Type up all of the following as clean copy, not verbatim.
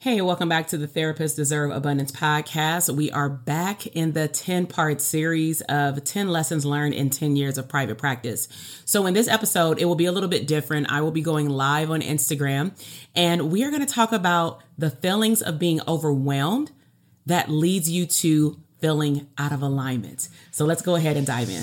Hey, welcome back to the Therapists Deserve Abundance podcast. We are back in the 10-part series of 10 lessons learned in 10 years of private practice. So in this episode, it will be a little bit different. I will be going live on Instagram, and we are going to talk about the feelings of being overwhelmed that leads you to feeling out of alignment. So let's go ahead and dive in.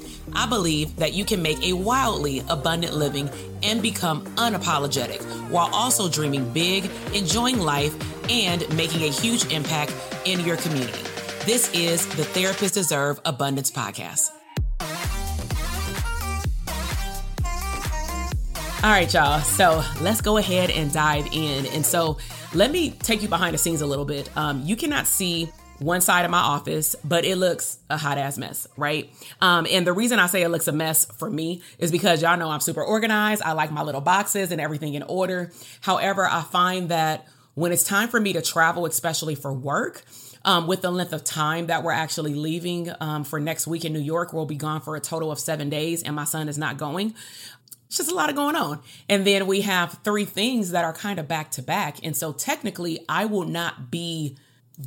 I believe that you can make a wildly abundant living and become unapologetic while also dreaming big, enjoying life, and making a huge impact in your community. This is the Therapists Deserve Abundance podcast. All right, y'all. So let's go ahead and dive in. And so let me take you behind the scenes a little bit. You cannot see one side of my office, but it looks a hot ass mess, right? And the reason I say it looks a mess for me is because y'all know I'm super organized. I like my little boxes and everything in order. However, I find that when it's time for me to travel, especially for work, with the length of time that we're actually leaving for next week in New York, we'll be gone for a total of 7 days and my son is not going. It's just a lot of going on. And then we have 3 things that are kind of back to back. And so technically I will not be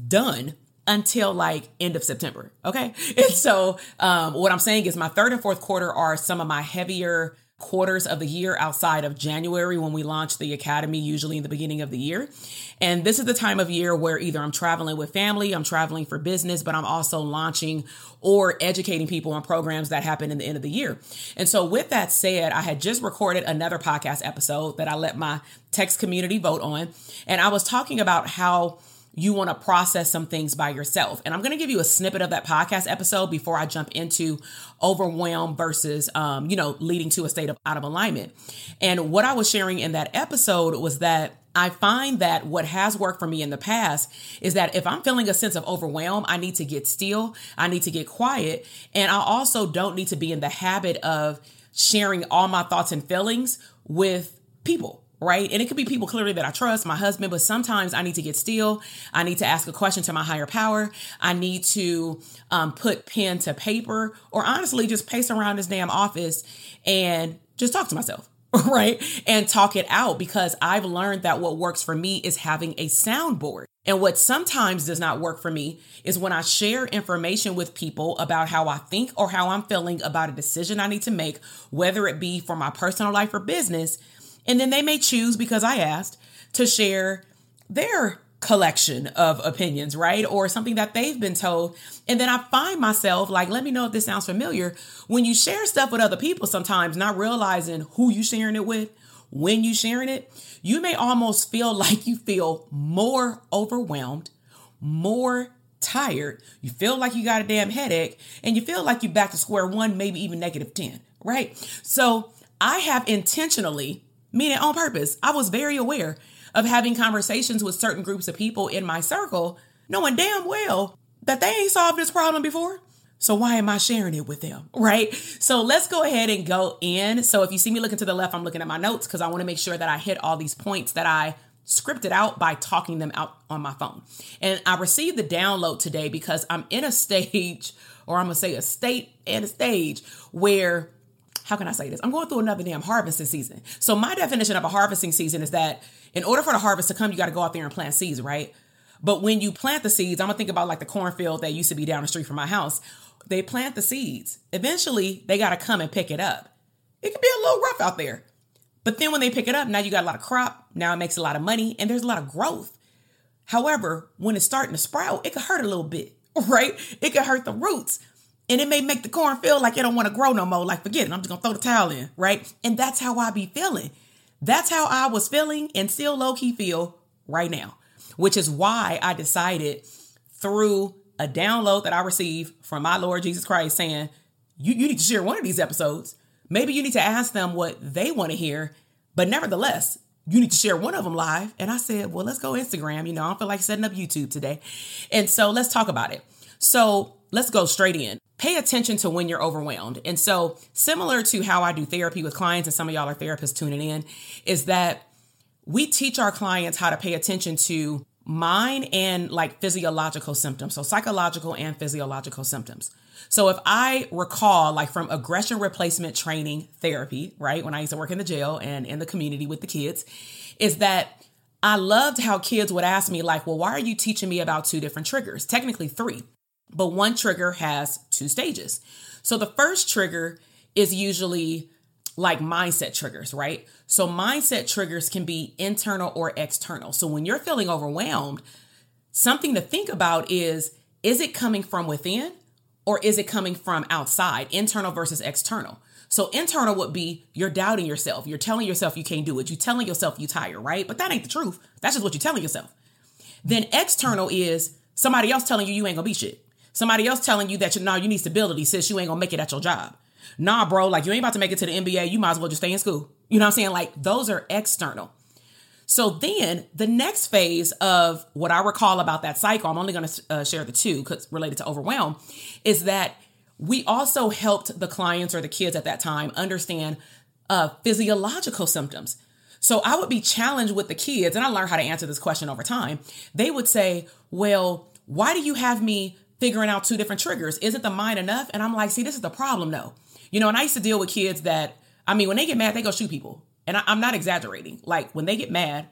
done until like end of September. Okay. And so what I'm saying is my 3rd and 4th quarter are some of my heavier quarters of the year outside of January when we launch the academy, usually in the beginning of the year. And this is the time of year where either I'm traveling with family, I'm traveling for business, but I'm also launching or educating people on programs that happen in the end of the year. And so with that said, I had just recorded another podcast episode that I let my text community vote on. And I was talking about how you want to process some things by yourself. And I'm going to give you a snippet of that podcast episode before I jump into overwhelm versus, leading to a state of out of alignment. And what I was sharing in that episode was that I find that what has worked for me in the past is that if I'm feeling a sense of overwhelm, I need to get still, I need to get quiet. And I also don't need to be in the habit of sharing all my thoughts and feelings with people. Right. And it could be people clearly that I trust, my husband, but sometimes I need to get still. I need to ask a question to my higher power. I need to put pen to paper, or honestly just pace around this damn office and just talk to myself. Right. And talk it out, because I've learned that what works for me is having a soundboard. And what sometimes does not work for me is when I share information with people about how I think or how I'm feeling about a decision I need to make, whether it be for my personal life or business. And then they may choose, because I asked, to share their collection of opinions, right? Or something that they've been told. And then I find myself like, let me know if this sounds familiar. When you share stuff with other people, sometimes not realizing who you sharing it with, when you sharing it, you may almost feel like you feel more overwhelmed, more tired. You feel like you got a damn headache, and you feel like you're back to square one, maybe even -10, right? So I have intentionally, meaning on purpose, I was very aware of having conversations with certain groups of people in my circle, knowing damn well that they ain't solved this problem before. So why am I sharing it with them, right? So let's go ahead and go in. So if you see me looking to the left, I'm looking at my notes because I want to make sure that I hit all these points that I scripted out by talking them out on my phone. And I received the download today because I'm in a stage, or I'm going to say a state and a stage where, how can I say this? I'm going through another damn harvesting season. So my definition of a harvesting season is that in order for the harvest to come, you got to go out there and plant seeds, right? But when you plant the seeds, I'm going to think about like the cornfield that used to be down the street from my house. They plant the seeds. Eventually, they got to come and pick it up. It can be a little rough out there. But then when they pick it up, now you got a lot of crop. Now it makes a lot of money and there's a lot of growth. However, when it's starting to sprout, it could hurt a little bit, right? It could hurt the roots and it may make the corn feel like it don't want to grow no more. Like, forget it. I'm just going to throw the towel in, right? And that's how I be feeling. That's how I was feeling and still low-key feel right now, which is why I decided through a download that I received from my Lord Jesus Christ saying, you need to share one of these episodes. Maybe you need to ask them what they want to hear, but nevertheless, you need to share one of them live. And I said, well, let's go Instagram. You know, I don't feel like setting up YouTube today. And so let's talk about it. So let's go straight in. Pay attention to when you're overwhelmed. And so similar to how I do therapy with clients, and some of y'all are therapists tuning in, is that we teach our clients how to pay attention to mind and like physiological symptoms. So psychological and physiological symptoms. So if I recall, like from aggression replacement training therapy, right? When I used to work in the jail and in the community with the kids, is that I loved how kids would ask me like, well, why are you teaching me about two different triggers? Technically three, but one trigger has two stages. So the first trigger is usually like mindset triggers, right? So mindset triggers can be internal or external. So when you're feeling overwhelmed, something to think about is it coming from within? Or is it coming from outside, internal versus external? So internal would be you're doubting yourself. You're telling yourself you can't do it. You're telling yourself you're tired, right? But that ain't the truth. That's just what you're telling yourself. Then external is somebody else telling you you ain't gonna be shit. Somebody else telling you that, you need stability, sis, you ain't gonna make it at your job. Nah, bro, like you ain't about to make it to the NBA. You might as well just stay in school. You know what I'm saying? Like those are external. So then the next phase of what I recall about that cycle, I'm only going to share the two because related to overwhelm, is that we also helped the clients or the kids at that time understand physiological symptoms. So I would be challenged with the kids, and I learned how to answer this question over time. They would say, well, why do you have me figuring out two different triggers? Isn't the mind enough? And I'm like, see, this is the problem though. You know, and I used to deal with kids that, when they get mad, they go shoot people. And I'm not exaggerating. Like when they get mad,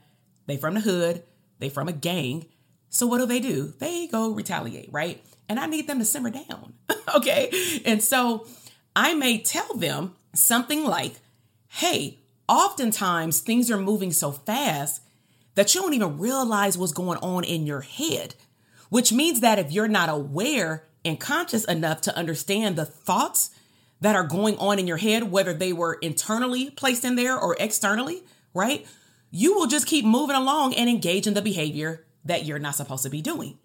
they from the hood, they from a gang. So what do? They go retaliate, right? And I need them to simmer down, okay? And so I may tell them something like, hey, oftentimes things are moving so fast that you don't even realize what's going on in your head, which means that if you're not aware and conscious enough to understand the thoughts that are going on in your head, whether they were internally placed in there or externally, right? You will just keep moving along and engage in the behavior that you're not supposed to be doing.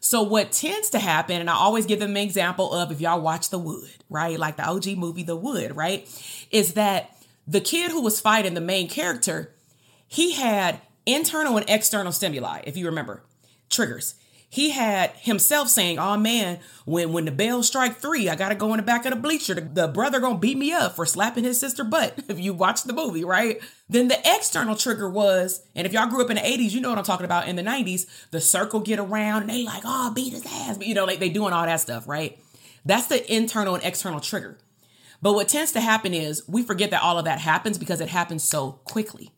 So what tends to happen, and I always give them an example of, if y'all watch The Wood, right? Like the OG movie, The Wood, right? Is that the kid who was fighting the main character, he had internal and external stimuli, if you remember, triggers. He had himself saying, oh man, when the bell strike three, I got to go in the back of the bleacher. The brother going to beat me up for slapping his sister butt. If you watch the movie, right? Then the external trigger was, and if y'all grew up in the 80s, you know what I'm talking about. In the 90s, the circle get around and they like, oh, beat his ass. But you know, like they doing all that stuff, right? That's the internal and external trigger. But what tends to happen is we forget that all of that happens because it happens so quickly.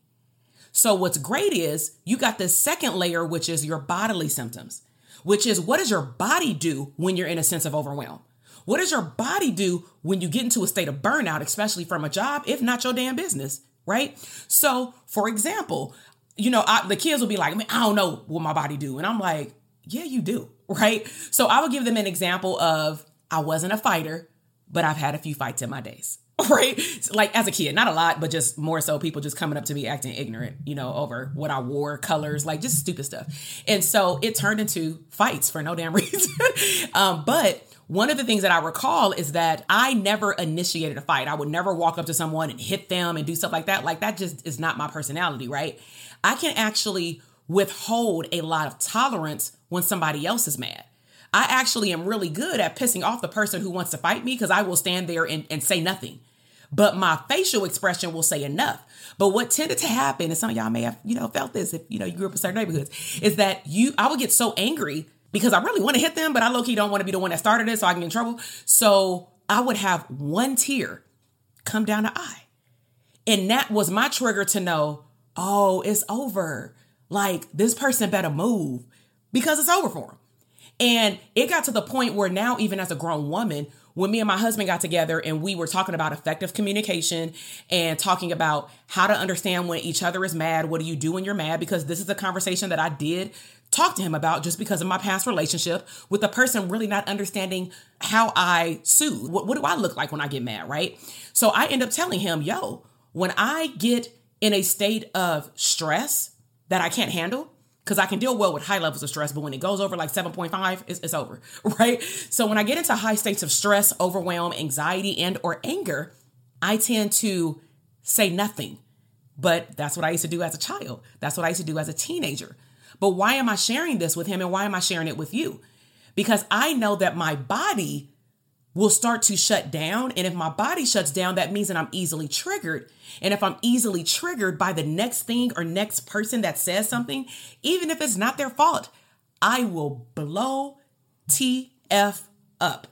So what's great is you got the second layer, which is your bodily symptoms. Which is, what does your body do when you're in a sense of overwhelm? What does your body do when you get into a state of burnout, especially from a job, if not your damn business, right? So for example, the kids will be like, I don't know what my body do. And I'm like, yeah, you do, right? So I would give them an example of, I wasn't a fighter, but I've had a few fights in my days, right? Like as a kid, not a lot, but just more so people just coming up to me acting ignorant, over what I wore, colors, like just stupid stuff. And so it turned into fights for no damn reason. But One of the things that I recall is that I never initiated a fight. I would never walk up to someone and hit them and do stuff like that. Like, that just is not my personality, right? I can actually withhold a lot of tolerance when somebody else is mad. I actually am really good at pissing off the person who wants to fight me, because I will stand there and say nothing. But my facial expression will say enough. But what tended to happen, and some of y'all may have, felt this if, you grew up in certain neighborhoods, is that I would get so angry because I really want to hit them, but I low-key don't want to be the one that started it, so I can get in trouble. So I would have one tear come down the eye. And that was my trigger to know, oh, it's over. Like, this person better move because it's over for them. And it got to the point where now, even as a grown woman, when me and my husband got together and we were talking about effective communication and talking about how to understand when each other is mad, what do you do when you're mad? Because this is a conversation that I did talk to him about just because of my past relationship with a person really not understanding how I soothe. What do I look like when I get mad, right? So I end up telling him, yo, when I get in a state of stress that I can't handle, because I can deal well with high levels of stress, but when it goes over like 7.5, it's over, right? So when I get into high states of stress, overwhelm, anxiety, and or anger, I tend to say nothing. But that's what I used to do as a child. That's what I used to do as a teenager. But why am I sharing this with him, and why am I sharing it with you? Because I know that my body will start to shut down. And if my body shuts down, that means that I'm easily triggered. And if I'm easily triggered by the next thing or next person that says something, even if it's not their fault, I will blow TF up.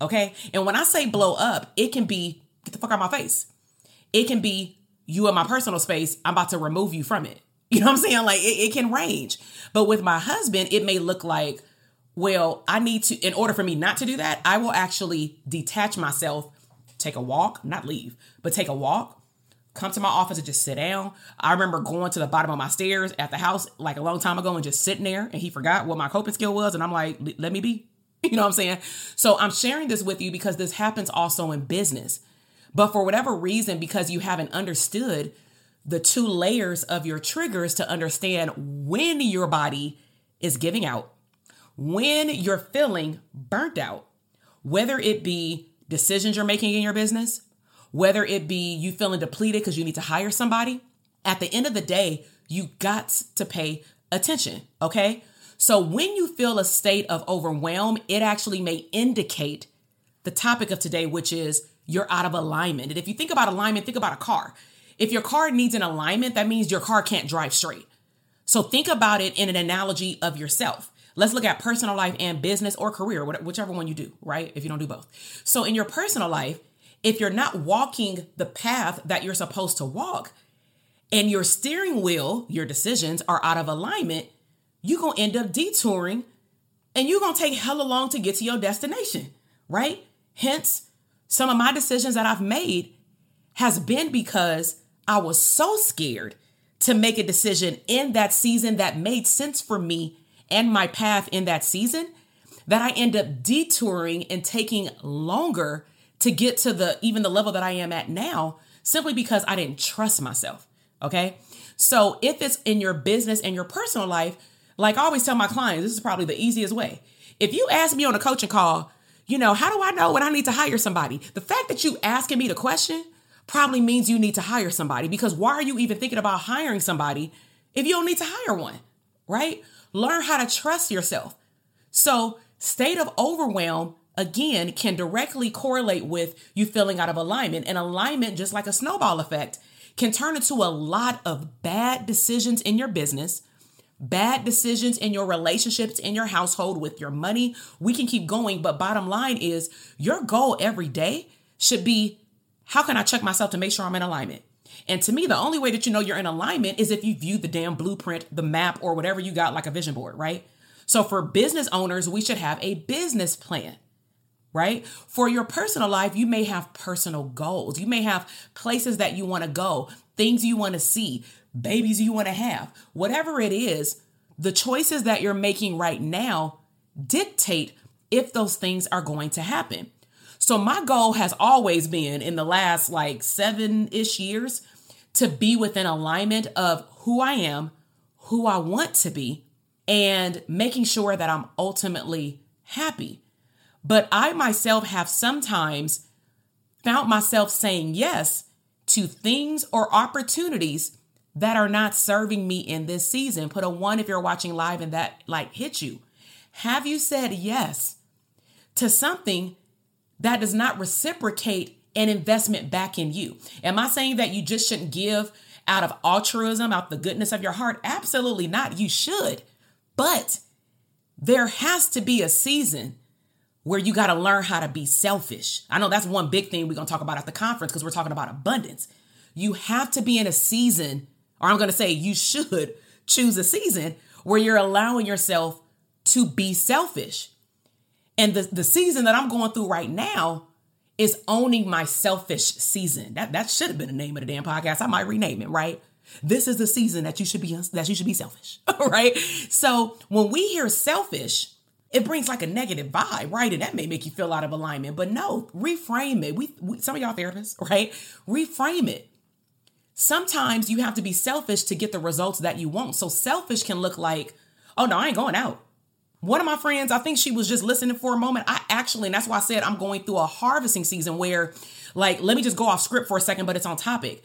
Okay. And when I say blow up, it can be get the fuck out of my face. It can be you in my personal space. I'm about to remove you from it. You know what I'm saying? Like it can range. But with my husband, it may look like, well, I need to, in order for me not to do that, I will actually detach myself, take a walk, not leave, but take a walk, come to my office and just sit down. I remember going to the bottom of my stairs at the house like a long time ago and just sitting there, and he forgot what my coping skill was. And I'm like, let me be, you know what I'm saying? So I'm sharing this with you because this happens also in business, but for whatever reason, because you haven't understood the two layers of your triggers to understand when your body is giving out. When you're feeling burnt out, whether it be decisions you're making in your business, whether it be you feeling depleted because you need to hire somebody, at the end of the day, you got to pay attention, okay? So when you feel a state of overwhelm, it actually may indicate the topic of today, which is you're out of alignment. And if you think about alignment, think about a car. If your car needs an alignment, that means your car can't drive straight. So think about it in an analogy of yourself. Let's look at personal life and business or career, whichever one you do, right? If you don't do both. So in your personal life, if you're not walking the path that you're supposed to walk and your steering wheel, your decisions are out of alignment, you're going to end up detouring and you're going to take hella long to get to your destination, right? Hence, some of my decisions that I've made has been because I was so scared to make a decision in that season that made sense for me and my path in that season, that I end up detouring and taking longer to get to the level that I am at now, simply because I didn't trust myself, okay? So if it's in your business and your personal life, like I always tell my clients, this is probably the easiest way. If you ask me on a coaching call, how do I know when I need to hire somebody? The fact that you asking me the question probably means you need to hire somebody, because why are you even thinking about hiring somebody if you don't need to hire one, right? Learn how to trust yourself. So state of overwhelm, again, can directly correlate with you feeling out of alignment. And alignment, just like a snowball effect, can turn into a lot of bad decisions in your business, bad decisions in your relationships, in your household, with your money. We can keep going, but bottom line is your goal every day should be, how can I check myself to make sure I'm in alignment? And to me, the only way that you know you're in alignment is if you view the damn blueprint, the map, or whatever you got, like a vision board, right? So for business owners, we should have a business plan, right? For your personal life, you may have personal goals. You may have places that you want to go, things you want to see, babies you want to have, whatever it is, the choices that you're making right now dictate if those things are going to happen. So my goal has always been, in the last like 7-ish years, to be within alignment of who I am, who I want to be, and making sure that I'm ultimately happy. But I myself have sometimes found myself saying yes to things or opportunities that are not serving me in this season. Put a 1 if you're watching live and that like hit you. Have you said yes to something that does not reciprocate an investment back in you? Am I saying that you just shouldn't give out of altruism, out the goodness of your heart? Absolutely not. You should. But there has to be a season where you got to learn how to be selfish. I know that's one big thing we're going to talk about at the conference because we're talking about abundance. You have to be in a season, or I'm going to say you should choose a season where you're allowing yourself to be selfish. And the season that I'm going through right now is owning my selfish season. That should have been the name of the damn podcast. I might rename it, right? This is the season that you should be selfish, right? So when we hear selfish, it brings like a negative vibe, right? And that may make you feel out of alignment, but no, reframe it. We some of y'all therapists, right? Reframe it. Sometimes you have to be selfish to get the results that you want. So selfish can look like, oh no, I ain't going out. One of my friends, I think she was just listening for a moment. And that's why I said I'm going through a harvesting season where, like, let me just go off script for a second, but it's on topic.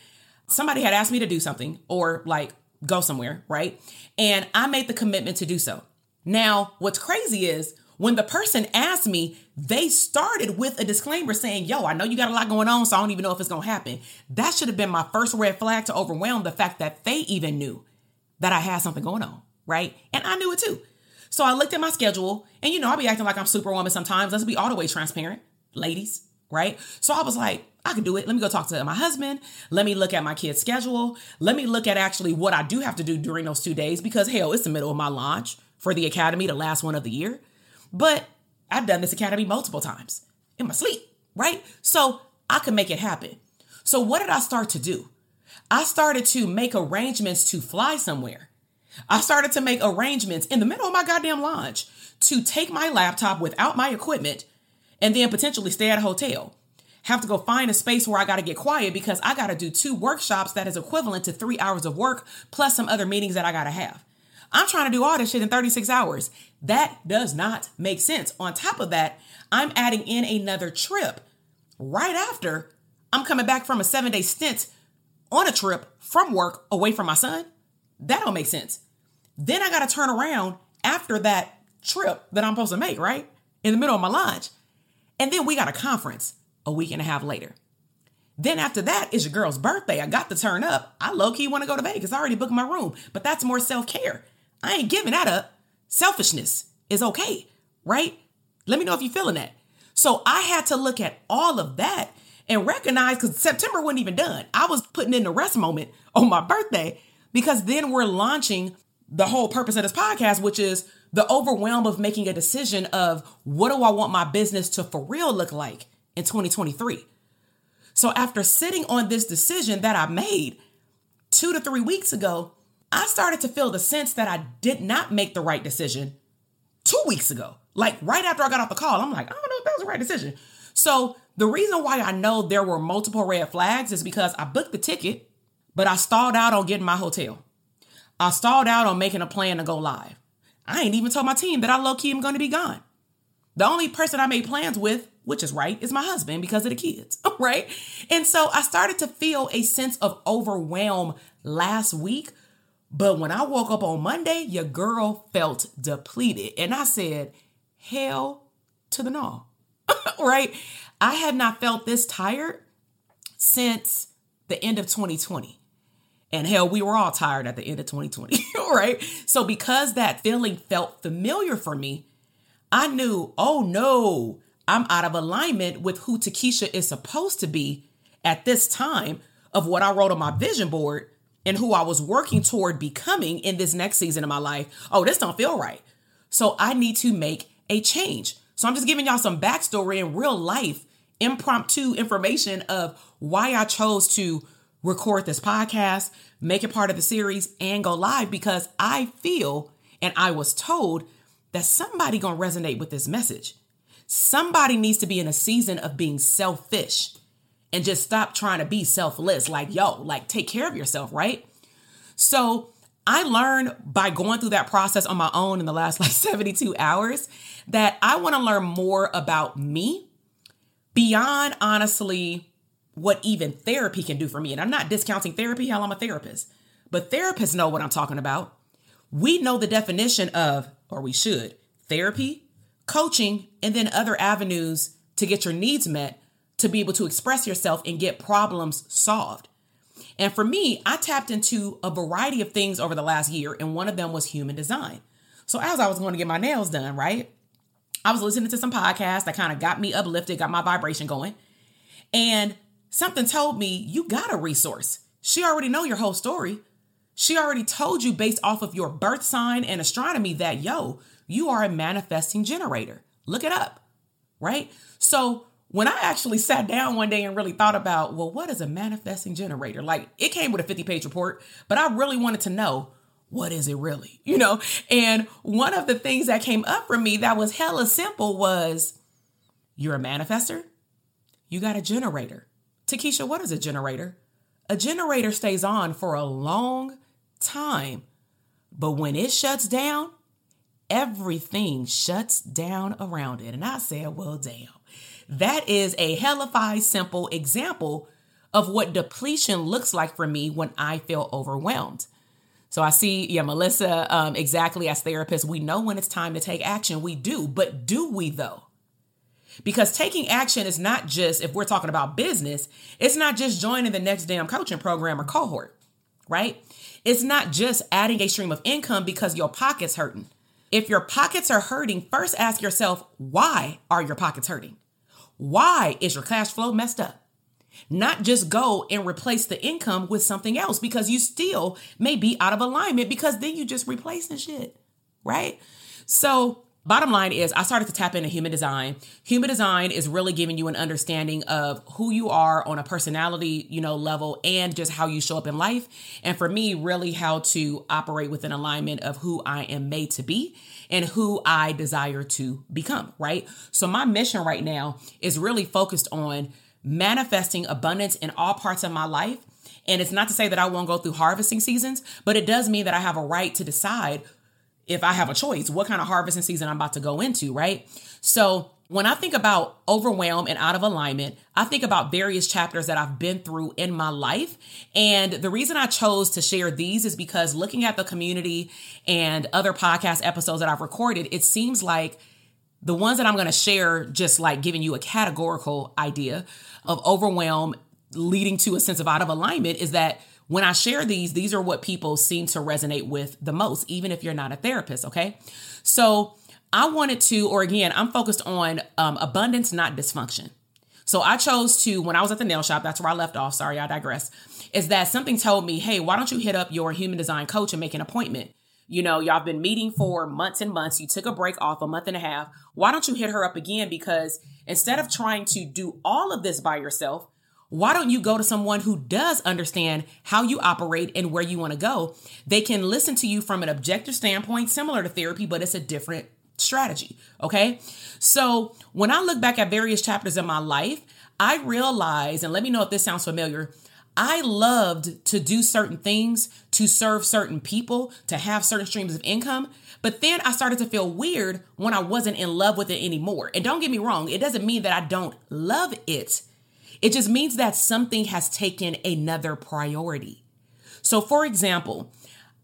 Somebody had asked me to do something or like go somewhere, right? And I made the commitment to do so. Now, what's crazy is when the person asked me, they started with a disclaimer saying, yo, I know you got a lot going on, so I don't even know if it's going to happen. That should have been my first red flag to overwhelm the fact that they even knew that I had something going on, right? And I knew it too. So I looked at my schedule and, you know, I'll be acting like I'm Superwoman sometimes. Let's be all the way transparent, ladies, right? So I was like, I could do it. Let me go talk to my husband. Let me look at my kid's schedule. Let me look at actually what I do have to do during those 2 days because, hell, it's the middle of my launch for the academy, the last one of the year. But I've done this academy multiple times in my sleep, right? So I could make it happen. So what did I start to do? I started to make arrangements to fly somewhere. I started to make arrangements in the middle of my goddamn launch to take my laptop without my equipment and then potentially stay at a hotel. Have to go find a space where I got to get quiet because I got to do 2 workshops that is equivalent to 3 hours of work plus some other meetings that I got to have. I'm trying to do all this shit in 36 hours. That does not make sense. On top of that, I'm adding in another trip right after I'm coming back from a 7-day stint on a trip from work away from my son. That don't make sense. Then I got to turn around after that trip that I'm supposed to make, right? In the middle of my lunch. And then we got a conference a week and a half later. Then after that is your girl's birthday. I got to turn up. I low-key want to go to Vegas. I already booked my room, but that's more self-care. I ain't giving that up. Selfishness is okay, right? Let me know if you're feeling that. So I had to look at all of that and recognize, because September wasn't even done. I was putting in the rest moment on my birthday. Because then we're launching the whole purpose of this podcast, which is the overwhelm of making a decision of what do I want my business to for real look like in 2023. So after sitting on this decision that I made 2 to 3 weeks ago, I started to feel the sense that I did not make the right decision 2 weeks ago. Like right after I got off the call, I'm like, I don't know if that was the right decision. So the reason why I know there were multiple red flags is because I booked the ticket, but I stalled out on getting my hotel. I stalled out on making a plan to go live. I ain't even told my team that I low-key am going to be gone. The only person I made plans with, which is right, is my husband because of the kids, right? And so I started to feel a sense of overwhelm last week. But when I woke up on Monday, your girl felt depleted. And I said, hell to the no, right? I had not felt this tired since the end of 2020. And hell, we were all tired at the end of 2020, right? So because that feeling felt familiar for me, I knew, oh no, I'm out of alignment with who Takesha is supposed to be at this time of what I wrote on my vision board and who I was working toward becoming in this next season of my life. Oh, this don't feel right. So I need to make a change. So I'm just giving y'all some backstory in real life, impromptu information of why I chose to record this podcast, make it part of the series, and go live because I feel and I was told that somebody gonna resonate with this message. Somebody needs to be in a season of being selfish and just stop trying to be selfless. Like, yo, like take care of yourself, right? So I learned by going through that process on my own in the last 72 hours that I want to learn more about me beyond, honestly, what even therapy can do for me. And I'm not discounting therapy. Hell, I'm a therapist. But therapists know what I'm talking about. We know the definition of, or we should, therapy, coaching, and then other avenues to get your needs met, to be able to express yourself and get problems solved. And for me, I tapped into a variety of things over the last year, and one of them was human design. So as I was going to get my nails done, right, I was listening to some podcasts that kind of got me uplifted, got my vibration going. And something told me, you got a resource. She already know your whole story. She already told you based off of your birth sign and astronomy that, yo, you are a manifesting generator. Look it up, right? So when I actually sat down one day and really thought about, well, what is a manifesting generator? Like, it came with a 50-page report, but I really wanted to know, what is it really? You know, and one of the things that came up for me that was hella simple was, you're a manifester. You got a generator. Takesha, what is a generator? A generator stays on for a long time, but when it shuts down, everything shuts down around it. And I said, well, damn. That is a hellified simple example of what depletion looks like for me when I feel overwhelmed. So I see, Melissa, exactly as therapists, we know when it's time to take action. We do, but do we though? Because taking action is not just, if we're talking about business, it's not just joining the next damn coaching program or cohort, right? It's not just adding a stream of income because your pocket's hurting. If your pockets are hurting, first ask yourself, why are your pockets hurting? Why is your cash flow messed up? Not just go and replace the income with something else, because you still may be out of alignment, because then you just replacing shit, right? So bottom line is, I started to tap into human design. Human design is really giving you an understanding of who you are on a personality, level, and just how you show up in life. And for me, really how to operate with an alignment of who I am made to be and who I desire to become, right? So my mission right now is really focused on manifesting abundance in all parts of my life. And it's not to say that I won't go through harvesting seasons, but it does mean that I have a right to decide, if I have a choice, what kind of harvesting season I'm about to go into, right? So when I think about overwhelm and out of alignment, I think about various chapters that I've been through in my life. And the reason I chose to share these is because looking at the community and other podcast episodes that I've recorded, it seems like the ones that I'm going to share, just like giving you a categorical idea of overwhelm leading to a sense of out of alignment, is that when I share these are what people seem to resonate with the most, even if you're not a therapist, okay? So I wanted to, or again, I'm focused on abundance, not dysfunction. So I chose to, when I was at the nail shop, that's where I left off. Sorry, I digress. Is that something told me, hey, why don't you hit up your human design coach and make an appointment? Y'all have been meeting for months and months. You took a break off a month and a half. Why don't you hit her up again? Because instead of trying to do all of this by yourself, why don't you go to someone who does understand how you operate and where you want to go? They can listen to you from an objective standpoint, similar to therapy, but it's a different strategy. Okay. So when I look back at various chapters in my life, I realized, and let me know if this sounds familiar, I loved to do certain things, to serve certain people, to have certain streams of income. But then I started to feel weird when I wasn't in love with it anymore. And don't get me wrong, it doesn't mean that I don't love it. It just means that something has taken another priority. So for example,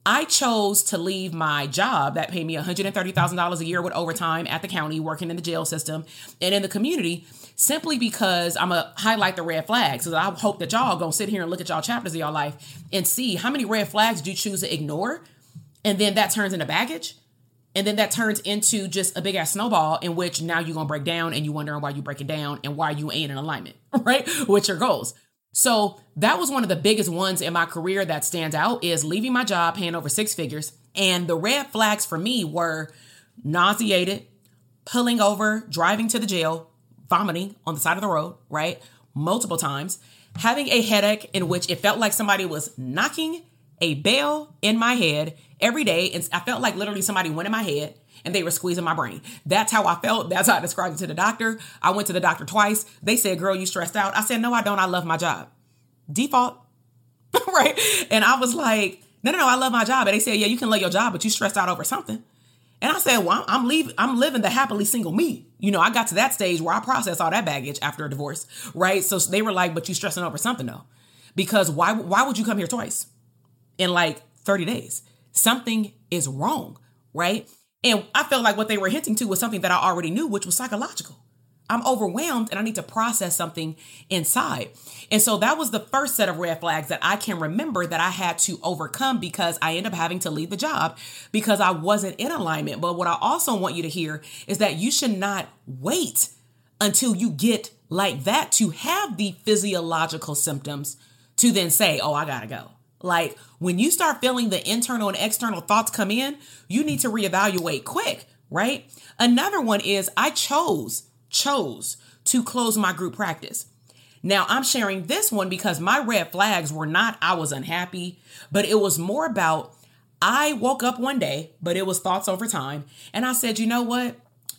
I chose to leave my job that paid me $130,000 a year with overtime at the county, working in the jail system and in the community, simply because I'm going to highlight the red flags. So I hope that y'all going to sit here and look at y'all chapters of y'all life and see how many red flags do you choose to ignore. And then that turns into baggage. And then that turns into just a big ass snowball in which now you're going to break down and you're wondering why you're breaking down and why you ain't in alignment, right, with your goals. So that was one of the biggest ones in my career that stands out, is leaving my job paying over six figures. And the red flags for me were nauseated, pulling over, driving to the jail, vomiting on the side of the road, right, multiple times, having a headache in which it felt like somebody was knocking a bell in my head every day. And I felt like literally somebody went in my head and they were squeezing my brain. That's how I felt. That's how I described it to the doctor. I went to the doctor twice. They said, girl, you stressed out. I said, no, I don't. I love my job. Default. Right. And I was like, No, I love my job. And they said, yeah, you can love your job, but you stressed out over something. And I said, well, I'm living the happily single me. You know, I got to that stage where I processed all that baggage after a divorce, right? So they were like, but you stressing over something though, because why would you come here twice in like 30 days? Something is wrong, right? And I felt like what they were hinting to was something that I already knew, which was psychological. I'm overwhelmed and I need to process something inside. And so that was the first set of red flags that I can remember that I had to overcome, because I ended up having to leave the job because I wasn't in alignment. But what I also want you to hear is that you should not wait until you get like that to have the physiological symptoms to then say, oh, I gotta go. Like when you start feeling the internal and external thoughts come in, you need to reevaluate quick, right? Another one is I chose to close my group practice. Now I'm sharing this one because my red flags were not, I was unhappy, but it was more about, I woke up one day, but it was thoughts over time. And I said, you know what?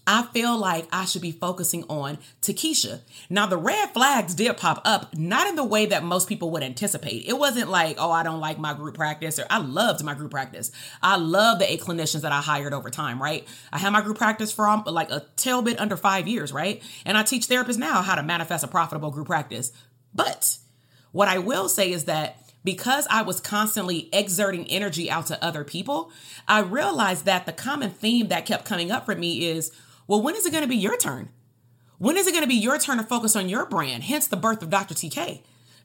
I feel like I should be focusing on Takesha. Now the red flags did pop up, not in the way that most people would anticipate. It wasn't like, oh, I don't like my group practice, or I loved my group practice. I love the 8 clinicians that I hired over time, right? I had my group practice for like a tail bit under 5 years, right? And I teach therapists now how to manifest a profitable group practice. But what I will say is that because I was constantly exerting energy out to other people, I realized that the common theme that kept coming up for me is, well, when is it going to be your turn? When is it going to be your turn to focus on your brand? Hence the birth of Dr. TK.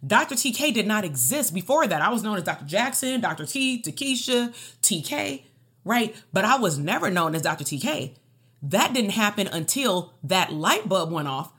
Dr. TK did not exist before that. I was known as Dr. Jackson, Dr. T, Takesha, TK, right? But I was never known as Dr. TK. That didn't happen until that light bulb went off.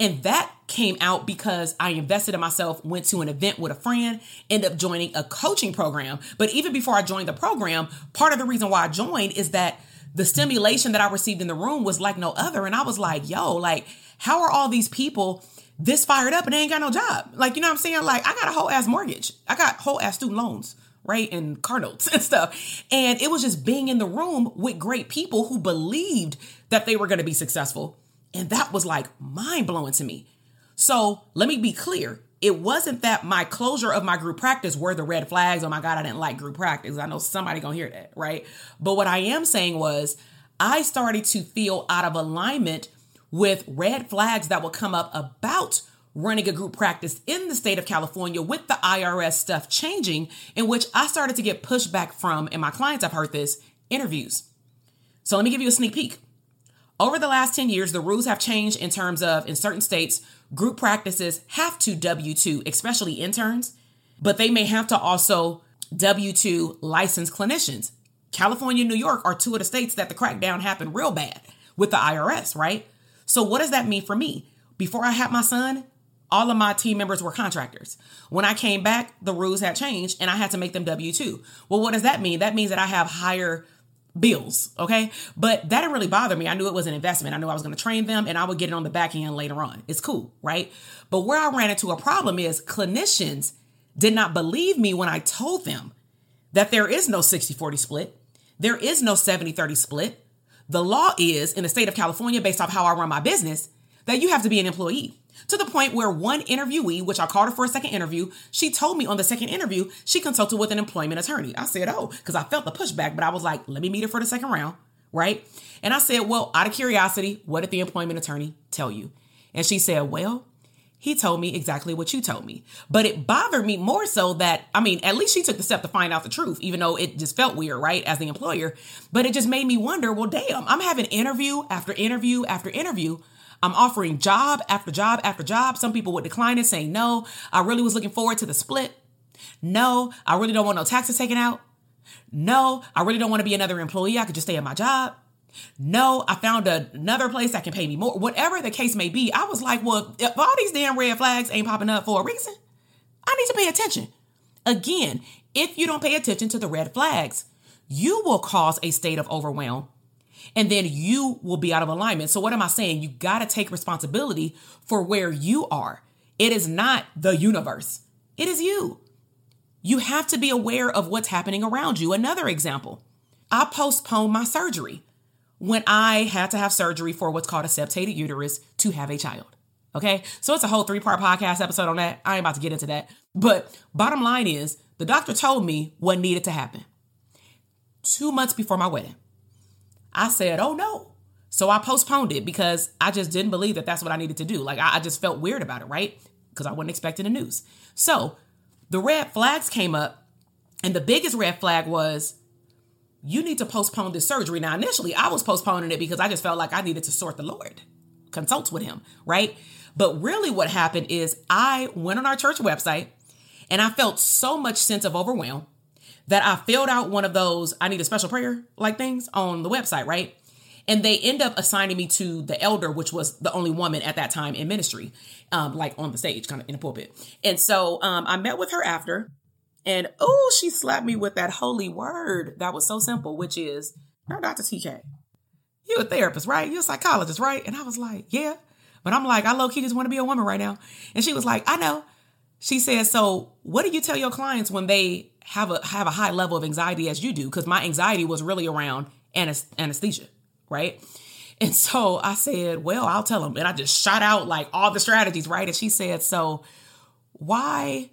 And that came out because I invested in myself, went to an event with a friend, ended up joining a coaching program. But even before I joined the program, part of the reason why I joined is that the stimulation that I received in the room was like no other. And I was like, yo, like, how are all these people this fired up and they ain't got no job? Like, you know what I'm saying? Like, I got a whole ass mortgage. I got whole ass student loans, right? And car notes and stuff. And it was just being in the room with great people who believed that they were going to be successful. And that was like mind blowing to me. So let me be clear. It wasn't that my closure of my group practice were the red flags. Oh my God, I didn't like group practice. I know somebody gonna hear that, right? But what I am saying was I started to feel out of alignment with red flags that would come up about running a group practice in the state of California with the IRS stuff changing, in which I started to get pushback from, and my clients have heard this, interviews. So let me give you a sneak peek. Over the last 10 years, the rules have changed in terms of, in certain states, group practices have to W-2, especially interns, but they may have to also W-2 licensed clinicians. California, New York are two of the states that the crackdown happened real bad with the IRS, right? So what does that mean for me? Before I had my son, all of my team members were contractors. When I came back, the rules had changed and I had to make them W-2. Well, what does that mean? That means that I have higher bills. Okay. But that didn't really bother me. I knew it was an investment. I knew I was going to train them and I would get it on the back end later on. It's cool. Right. But where I ran into a problem is clinicians did not believe me when I told them that there is no 60-40 split. There is no 70-30 split. The law is in the state of California, based off how I run my business, that you have to be an employee, to the point where one interviewee, which I called her for a second interview, she told me on the second interview, she consulted with an employment attorney. I said, oh, because I felt the pushback, but I was like, let me meet her for the second round, right? And I said, well, out of curiosity, what did the employment attorney tell you? And she said, well, he told me exactly what you told me. But it bothered me more so that, I mean, at least she took the step to find out the truth, even though it just felt weird, right, as the employer. But it just made me wonder, well, damn, I'm having interview after interview after interview. I'm offering job after job after job. Some people would decline it, saying, no, I really was looking forward to the split. No, I really don't want no taxes taken out. No, I really don't want to be another employee. I could just stay at my job. No, I found another place that can pay me more. Whatever the case may be, I was like, well, if all these damn red flags ain't popping up for a reason, I need to pay attention. Again, if you don't pay attention to the red flags, you will cause a state of overwhelm. And then you will be out of alignment. So what am I saying? You got to take responsibility for where you are. It is not the universe. It is you. You have to be aware of what's happening around you. Another example, I postponed my surgery when I had to have surgery for what's called a septated uterus to have a child. Okay. So it's a whole 3-part podcast episode on that. I ain't about to get into that. But bottom line is The doctor told me what needed to happen 2 months before my wedding. I said, oh no. So I postponed it because I just didn't believe that that's what I needed to do. Like I just felt weird about it, right? Because I wasn't expecting the news. So the red flags came up, and the biggest red flag was, you need to postpone this surgery. Now, initially I was postponing it because I just felt like I needed to sort the Lord, consult with him, right? But really what happened is I went on our church website and I felt so much sense of overwhelm that I filled out one of those, I need a special prayer like things on the website, right? And they end up assigning me to the elder, which was the only woman at that time in ministry, like on the stage, kind of in the pulpit. And so I met with her after. And, oh, she slapped me with that holy word that was so simple, which is, no, Dr. TK, you're a therapist, right? You're a psychologist, right? And I was like, yeah. But I'm like, I low-key just want to be a woman right now. And she was like, I know. She said, so what do you tell your clients when they have a high level of anxiety as you do? Because my anxiety was really around anesthesia, right? And so I said, well, I'll tell them. And I just shot out like all the strategies, right? And she said, so why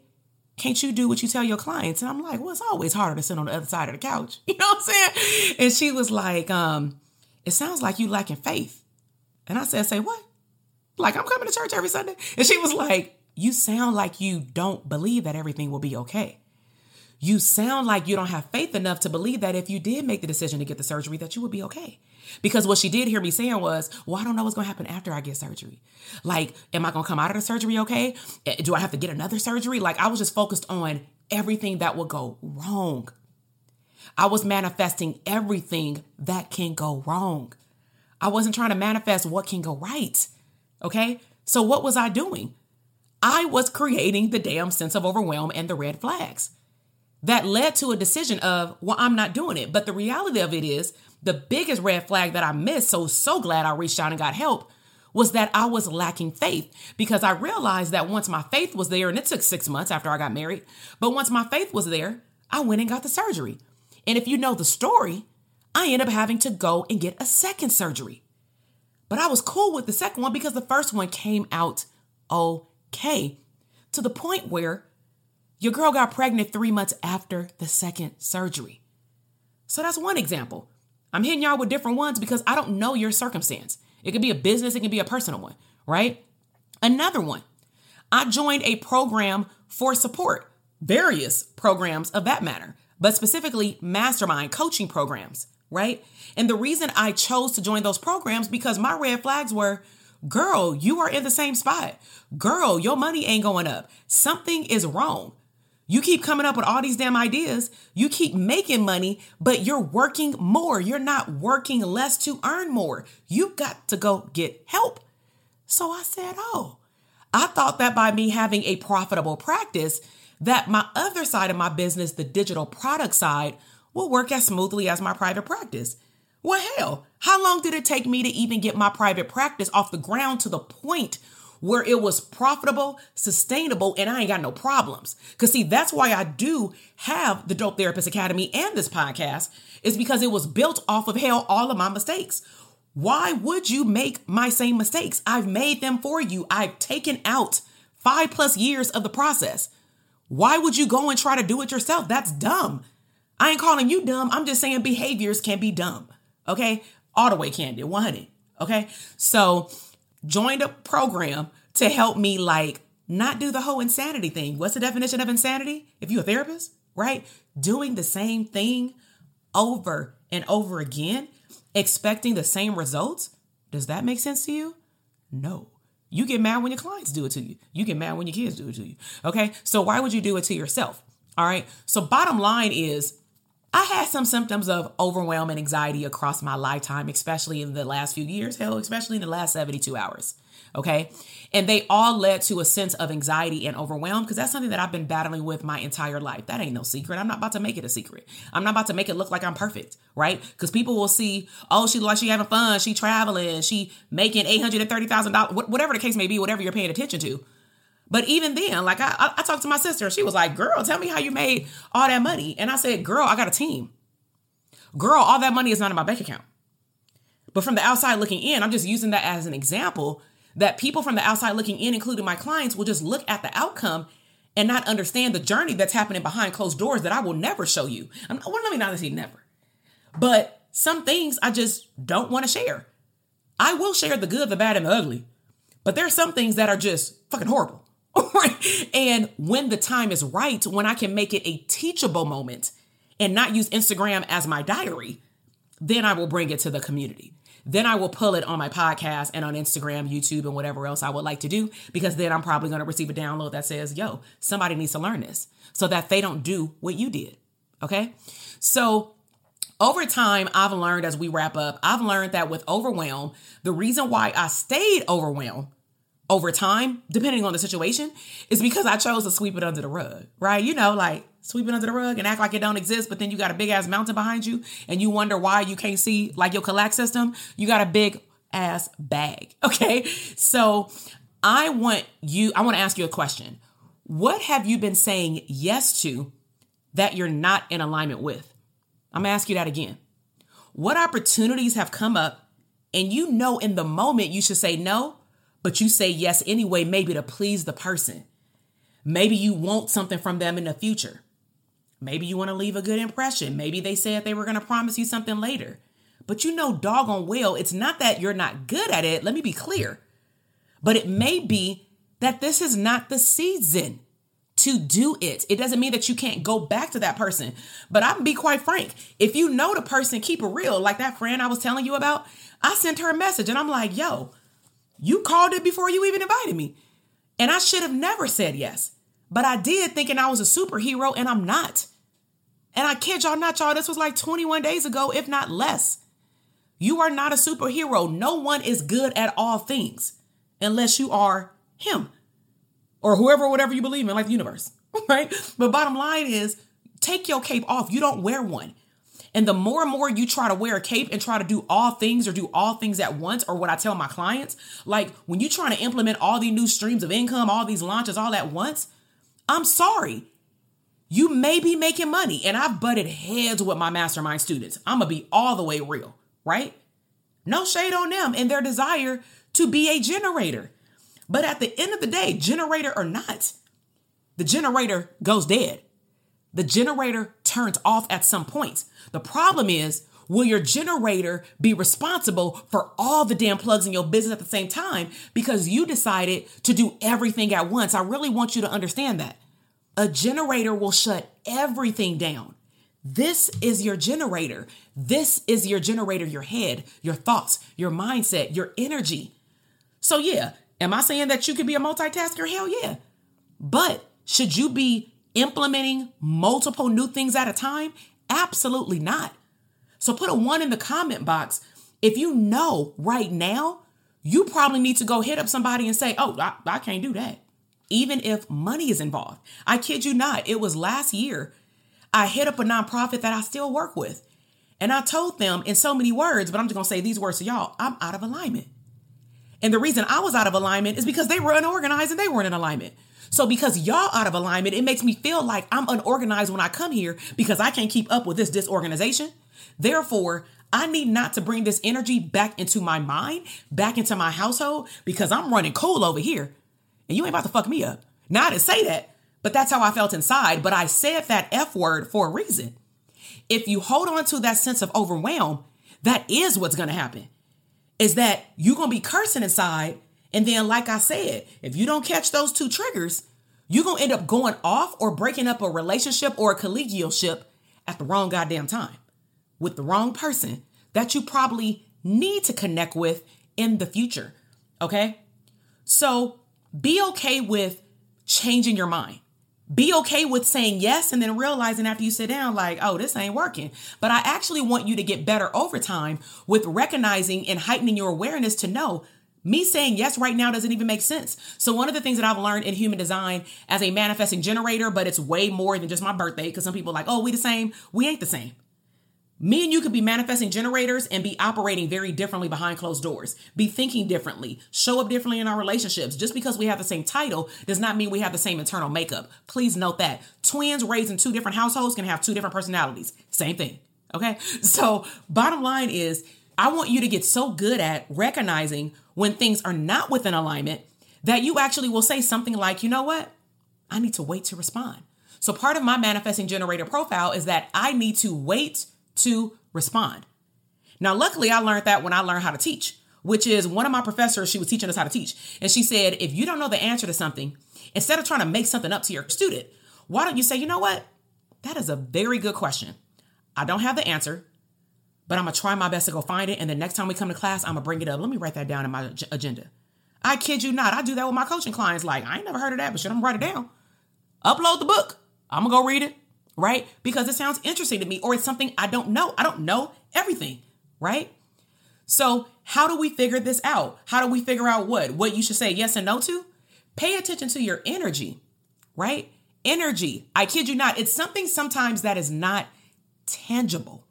can't you do what you tell your clients? And I'm like, well, it's always harder to sit on the other side of the couch. You know what I'm saying? And she was like, it sounds like you lacking faith. And I said, say what? Like, I'm coming to church every Sunday. And she was like, you sound like you don't believe that everything will be okay. You sound like you don't have faith enough to believe that if you did make the decision to get the surgery, that you would be okay. Because what she did hear me saying was, well, I don't know what's going to happen after I get surgery. Like, am I going to come out of the surgery okay? Do I have to get another surgery? Like, I was just focused on everything that would go wrong. I was manifesting everything that can go wrong. I wasn't trying to manifest what can go right. Okay? So what was I doing? I was creating the damn sense of overwhelm and the red flags. That led to a decision of, well, I'm not doing it. But the reality of it is the biggest red flag that I missed, so glad I reached out and got help, was that I was lacking faith, because I realized that once my faith was there, and it took 6 months after I got married, but once my faith was there, I went and got the surgery. And if you know the story, I ended up having to go and get a second surgery. But I was cool with the second one because the first one came out okay, to the point where your girl got pregnant 3 months after the second surgery. So that's one example. I'm hitting y'all with different ones because I don't know your circumstance. It could be a business. It can be a personal one, right? Another one, I joined a program for support, various programs of that matter, but specifically mastermind coaching programs, right? And the reason I chose to join those programs because my red flags were, girl, you are in the same spot. Girl, your money ain't going up. Something is wrong. You keep coming up with all these damn ideas. You keep making money, but you're working more. You're not working less to earn more. You got to go get help. So I said, oh, I thought that by me having a profitable practice, that my other side of my business, the digital product side, will work as smoothly as my private practice. Well, hell, how long did it take me to even get my private practice off the ground to the point where it was profitable, sustainable, and I ain't got no problems? Because see, that's why I do have the Dope Therapist Academy and this podcast, is because it was built off of, hell, all of my mistakes. Why would you make my same mistakes? I've made them for you. I've taken out 5+ years of the process. Why would you go and try to do it yourself? That's dumb. I ain't calling you dumb. I'm just saying behaviors can be dumb. Okay. All the way candid, 100. Okay. So joined a program to help me like not do the whole insanity thing. What's the definition of insanity? If you're a therapist, right? Doing the same thing over and over again, expecting the same results. Does that make sense to you? No. You get mad when your clients do it to you. You get mad when your kids do it to you. Okay. So why would you do it to yourself? All right. So bottom line is, I had some symptoms of overwhelm and anxiety across my lifetime, especially in the last few years, hell, especially in the last 72 hours, okay? And they all led to a sense of anxiety and overwhelm because that's something that I've been battling with my entire life. That ain't no secret. I'm not about to make it a secret. I'm not about to make it look like I'm perfect, right? Because people will see, oh, she looks like she having fun, she traveling, she making $830,000, whatever the case may be, whatever you're paying attention to. But even then, like I talked to my sister and she was like, girl, tell me how you made all that money. And I said, girl, I got a team. Girl, all that money is not in my bank account. But from the outside looking in, I'm just using that as an example that people from the outside looking in, including my clients, will just look at the outcome and not understand the journey that's happening behind closed doors that I will never show you. Let me not say never, but some things I just don't want to share. I will share the good, the bad, and the ugly, but there are some things that are just fucking horrible. And when the time is right, when I can make it a teachable moment and not use Instagram as my diary, then I will bring it to the community. Then I will pull it on my podcast and on Instagram, YouTube, and whatever else I would like to do, because then I'm probably going to receive a download that says, yo, somebody needs to learn this, so that they don't do what you did. Okay. So over time, I've learned, as we wrap up, I've learned that with overwhelm, the reason why I stayed overwhelmed over time, depending on the situation, is because I chose to sweep it under the rug, right? You know, like sweep it under the rug and act like it don't exist, but then you got a big ass mountain behind you and you wonder why you can't see, like your collect system, you got a big ass bag, okay? So I want to ask you a question. What have you been saying yes to that you're not in alignment with? I'm gonna ask you that again. What opportunities have come up and you know in the moment you should say no, but you say yes anyway, maybe to please the person. Maybe you want something from them in the future. Maybe you want to leave a good impression. Maybe they said they were going to promise you something later. But you know doggone well, it's not that you're not good at it. Let me be clear. But it may be that this is not the season to do it. It doesn't mean that you can't go back to that person. But I'm be quite frank. If you know the person, keep it real. Like that friend I was telling you about, I sent her a message and I'm like, yo, you called it before you even invited me. And I should have never said yes. But I did, thinking I was a superhero, and I'm not. And I kid y'all not, y'all, this was like 21 days ago, if not less. You are not a superhero. No one is good at all things unless you are him or whoever, whatever you believe in, like the universe, right? But bottom line is, take your cape off. You don't wear one. And the more and more you try to wear a cape and try to do all things or do all things at once, or what I tell my clients, like when you're trying to implement all these new streams of income, all these launches all at once, I'm sorry, you may be making money. And I've butted heads with my mastermind students. I'm going to be all the way real, right? No shade on them and their desire to be a generator. But at the end of the day, generator or not, the generator goes dead. The generator turns off at some point. The problem is, will your generator be responsible for all the damn plugs in your business at the same time because you decided to do everything at once? I really want you to understand that. A generator will shut everything down. This is your generator. This is your generator, your head, your thoughts, your mindset, your energy. So yeah, am I saying that you could be a multitasker? Hell yeah. But should you be implementing multiple new things at a time? Absolutely not. So put a one in the comment box. If you know right now, you probably need to go hit up somebody and say, oh, I can't do that. Even if money is involved. I kid you not. It was last year. I hit up a nonprofit that I still work with. And I told them in so many words, but I'm just going to say these words to y'all. I'm out of alignment. And the reason I was out of alignment is because they were unorganized and they weren't in alignment. So because y'all out of alignment, it makes me feel like I'm unorganized when I come here because I can't keep up with this disorganization. Therefore, I need not to bring this energy back into my mind, back into my household, because I'm running cold over here and you ain't about to fuck me up. Now I didn't say that, but that's how I felt inside. But I said that F word for a reason. If you hold on to that sense of overwhelm, that is what's going to happen, is that you're going to be cursing inside. And then, like I said, if you don't catch those two triggers, you're going to end up going off or breaking up a relationship or a collegialship at the wrong goddamn time with the wrong person that you probably need to connect with in the future. Okay. So be okay with changing your mind. Be okay with saying yes and then realizing after you sit down, like, oh, this ain't working. But I actually want you to get better over time with recognizing and heightening your awareness to know me saying yes right now doesn't even make sense. So one of the things that I've learned in human design as a manifesting generator, but it's way more than just my birthday, because some people are like, oh, we the same. We ain't the same. Me and you could be manifesting generators and be operating very differently behind closed doors, be thinking differently, show up differently in our relationships. Just because we have the same title does not mean we have the same internal makeup. Please note that twins raised in two different households can have two different personalities. Same thing. Okay. So bottom line is, I want you to get so good at recognizing when things are not within alignment that you actually will say something like, you know what? I need to wait to respond. So part of my manifesting generator profile is that I need to wait to respond. Now, luckily, I learned that when I learned how to teach, which is one of my professors, she was teaching us how to teach. And she said, if you don't know the answer to something, instead of trying to make something up to your student, why don't you say, you know what? That is a very good question. I don't have the answer, but I'm going to try my best to go find it. And the next time we come to class, I'm going to bring it up. Let me write that down in my agenda. I kid you not. I do that with my coaching clients. Like, I ain't never heard of that, but shit, I'm going to write it down. Upload the book. I'm going to go read it, right? Because it sounds interesting to me, or it's something I don't know. I don't know everything, right? So how do we figure this out? How do we figure out what you should say yes and no to? Pay attention to your energy, right? Energy. I kid you not. It's something sometimes that is not tangible.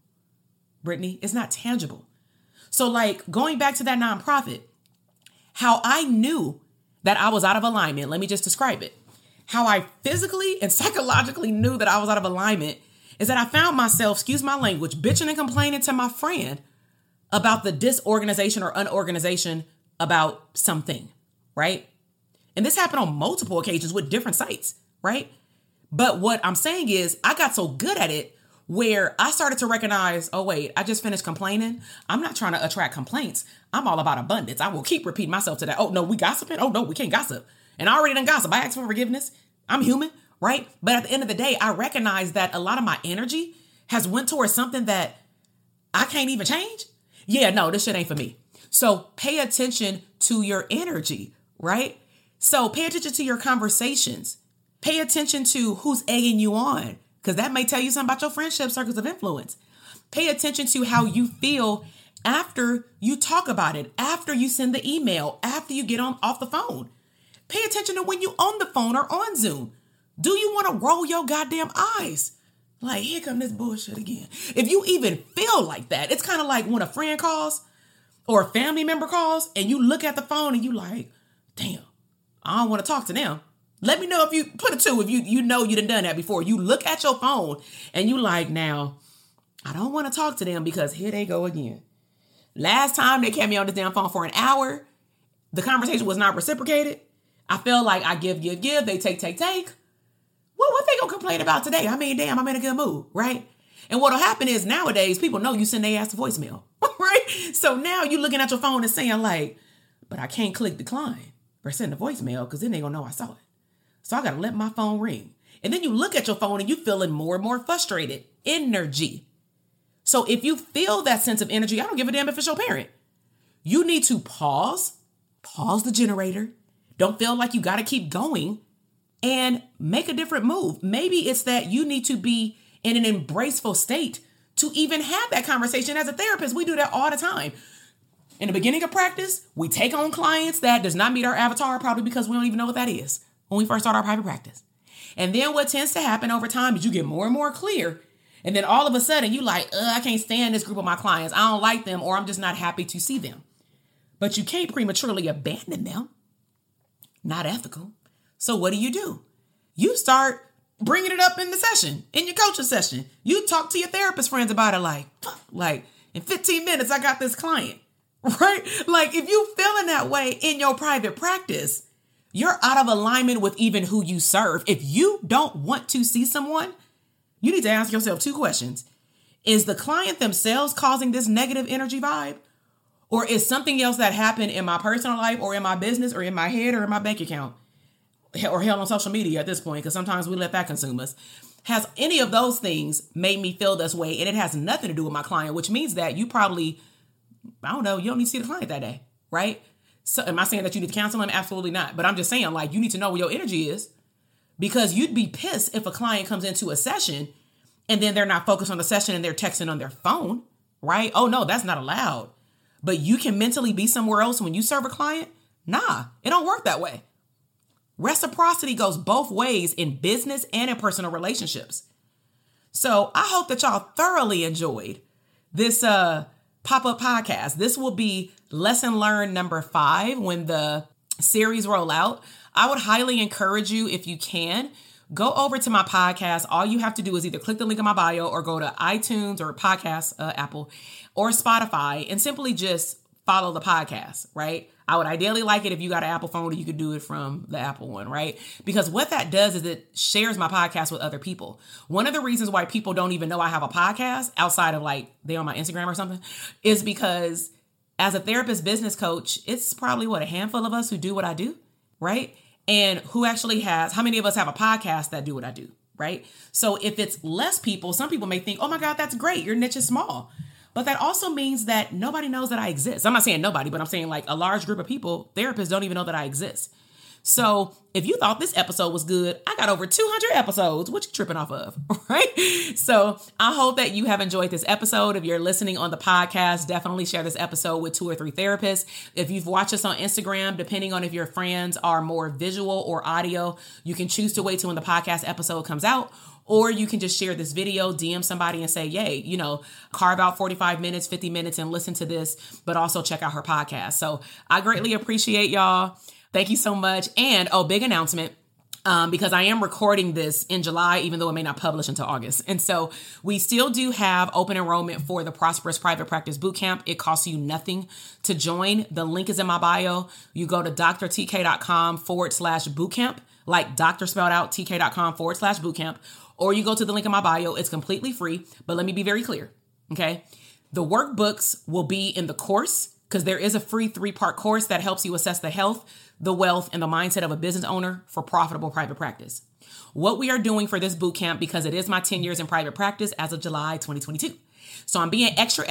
Brittany, it's not tangible. So like going back to that nonprofit, how I knew that I was out of alignment. Let me just describe it. How I physically and psychologically knew that I was out of alignment is that I found myself, excuse my language, bitching and complaining to my friend about the disorganization or unorganization about something, right? And this happened on multiple occasions with different sites, right? But what I'm saying is I got so good at it where I started to recognize, oh, wait, I just finished complaining. I'm not trying to attract complaints. I'm all about abundance. I will keep repeating myself to that. Oh, no, we gossiping? Oh, no, we can't gossip. And I already done gossip. I asked for forgiveness. I'm human, right? But at the end of the day, I recognize that a lot of my energy has went towards something that I can't even change. Yeah, no, this shit ain't for me. So pay attention to your energy, right? So pay attention to your conversations. Pay attention to who's egging you on, because that may tell you something about your friendship circles of influence. Pay attention to how you feel after you talk about it, after you send the email, after you get off the phone. Pay attention to when you on the phone or on Zoom. Do you want to roll your goddamn eyes? Like, here come this bullshit again. If you even feel like that, it's kind of like when a friend calls or a family member calls and you look at the phone and you like, damn, I don't want to talk to them. Let me know if you put a two, if you know you done that before. You look at your phone and you like, now, I don't want to talk to them because here they go again. Last time they kept me on this damn phone for an hour. The conversation was not reciprocated. I feel like I give. They take. Well, what they gonna complain about today? I mean, damn, I'm in a good mood, right? And what'll happen is nowadays, people know you send their ass to voicemail, right? So now you're looking at your phone and saying like, but I can't click decline or send a voicemail because then they gonna know I saw it. So I gotta let my phone ring. And then you look at your phone and you feeling more and more frustrated. Energy. So if you feel that sense of energy, I don't give a damn if it's your parent. You need to pause the generator. Don't feel like you gotta keep going. And make a different move. Maybe it's that you need to be in an embraceful state to even have that conversation. As a therapist, we do that all the time. In the beginning of practice, we take on clients that does not meet our avatar, probably because we don't even know what that is when we first start our private practice. And then what tends to happen over time is you get more and more clear. And then all of a sudden you like, I can't stand this group of my clients. I don't like them, or I'm just not happy to see them. But you can't prematurely abandon them. Not ethical. So what do? You start bringing it up in the session, in your coaching session. You talk to your therapist friends about it like in 15 minutes, I got this client, right? Like if you feeling that way in your private practice, you're out of alignment with even who you serve. If you don't want to see someone, you need to ask yourself two questions. Is the client themselves causing this negative energy vibe? Or is something else that happened in my personal life or in my business or in my head or in my bank account? Or held on social media at this point, because sometimes we let that consume us. Has any of those things made me feel this way? And it has nothing to do with my client, which means that you probably, I don't know, you don't need to see the client that day, right? So am I saying that you need to counsel them? Absolutely not. But I'm just saying, like, you need to know where your energy is, because you'd be pissed if a client comes into a session and then they're not focused on the session and they're texting on their phone, right? Oh no, that's not allowed. But you can mentally be somewhere else when you serve a client? Nah, it don't work that way. Reciprocity goes both ways in business and in personal relationships. So I hope that y'all thoroughly enjoyed this pop-up podcast. This will be lesson learned number 5 when the series roll out. I would highly encourage you, if you can, go over to my podcast. All you have to do is either click the link in my bio or go to iTunes or Podcast Apple or Spotify and simply just follow the podcast, right? I would ideally like it if you got an Apple phone, or you could do it from the Apple one, right? Because what that does is it shares my podcast with other people. One of the reasons why people don't even know I have a podcast outside of like they on my Instagram or something is because as a therapist business coach, it's probably what, a handful of us who do what I do, right? And who actually has, how many of us have a podcast that do what I do, right? So if it's less people, some people may think, oh my God, that's great. Your niche is small. But that also means that nobody knows that I exist. I'm not saying nobody, but I'm saying like a large group of people, therapists don't even know that I exist. So if you thought this episode was good, I got over 200 episodes, which you're tripping off of, right? So I hope that you have enjoyed this episode. If you're listening on the podcast, definitely share this episode with 2 or 3 therapists. If you've watched us on Instagram, depending on if your friends are more visual or audio, you can choose to wait till when the podcast episode comes out. Or you can just share this video, DM somebody and say, yay, you know, carve out 45 minutes, 50 minutes and listen to this, but also check out her podcast. So I greatly appreciate y'all. Thank you so much. And oh, big announcement. Because I am recording this in July, even though it may not publish until August. And so we still do have open enrollment for the Prosperous Private Practice Bootcamp. It costs you nothing to join. The link is in my bio. You go to drtk.com/bootcamp, like doctor spelled out, tk.com/bootcamp. Or you go to the link in my bio. It's completely free. But let me be very clear, okay? The workbooks will be in the course because there is a free 3-part course that helps you assess the health, the wealth, and the mindset of a business owner for profitable private practice. What we are doing for this bootcamp, because it is my 10 years in private practice as of July 2022. So I'm being extra.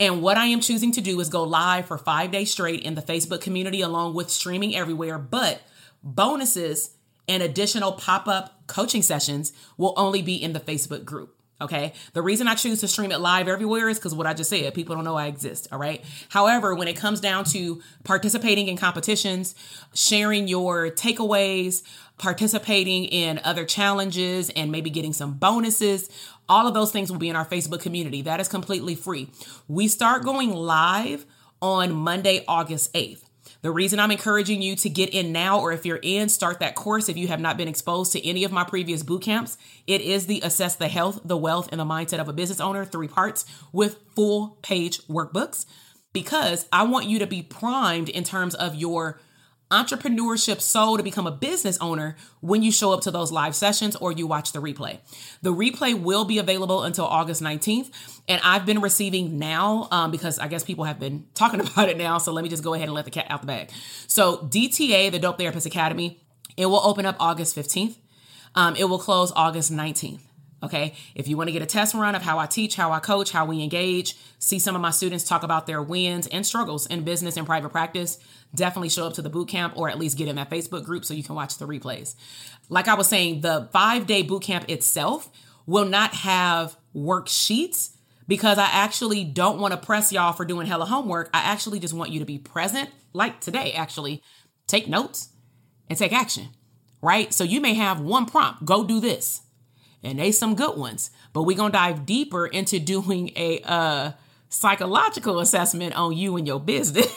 And what I am choosing to do is go live for 5 days straight in the Facebook community along with streaming everywhere. But bonuses and additional pop-up coaching sessions will only be in the Facebook group, okay? The reason I choose to stream it live everywhere is because what I just said, people don't know I exist, all right? However, when it comes down to participating in competitions, sharing your takeaways, participating in other challenges, and maybe getting some bonuses, all of those things will be in our Facebook community. That is completely free. We start going live on Monday, August 8th. The reason I'm encouraging you to get in now, or if you're in, start that course. If you have not been exposed to any of my previous boot camps, it is the Assess the Health, the Wealth, and the Mindset of a Business Owner, 3 parts with full page workbooks, because I want you to be primed in terms of your entrepreneurship soul to become a business owner when you show up to those live sessions or you watch the replay. The replay will be available until August 19th. And I've been receiving now because I guess people have been talking about it now. So let me just go ahead and let the cat out the bag. So DTA, the Dope Therapist Academy, it will open up August 15th. It will close August 19th. Okay. If you want to get a test run of how I teach, how I coach, how we engage, see some of my students talk about their wins and struggles in business and private practice, definitely show up to the bootcamp or at least get in that Facebook group so you can watch the replays. Like I was saying, the 5-day bootcamp itself will not have worksheets because I actually don't want to press y'all for doing hella homework. I actually just want you to be present, like today, actually take notes and take action, right? So you may have one prompt, go do this. And they some good ones, but we're going to dive deeper into doing a psychological assessment on you and your business.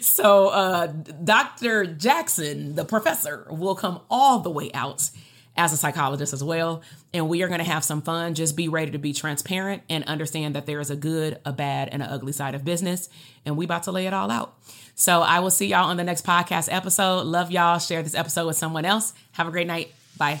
So Dr. Jackson, the professor, will come all the way out as a psychologist as well. And we are going to have some fun. Just be ready to be transparent and understand that there is a good, a bad, and an ugly side of business. And we about to lay it all out. So I will see y'all on the next podcast episode. Love y'all. Share this episode with someone else. Have a great night. Bye.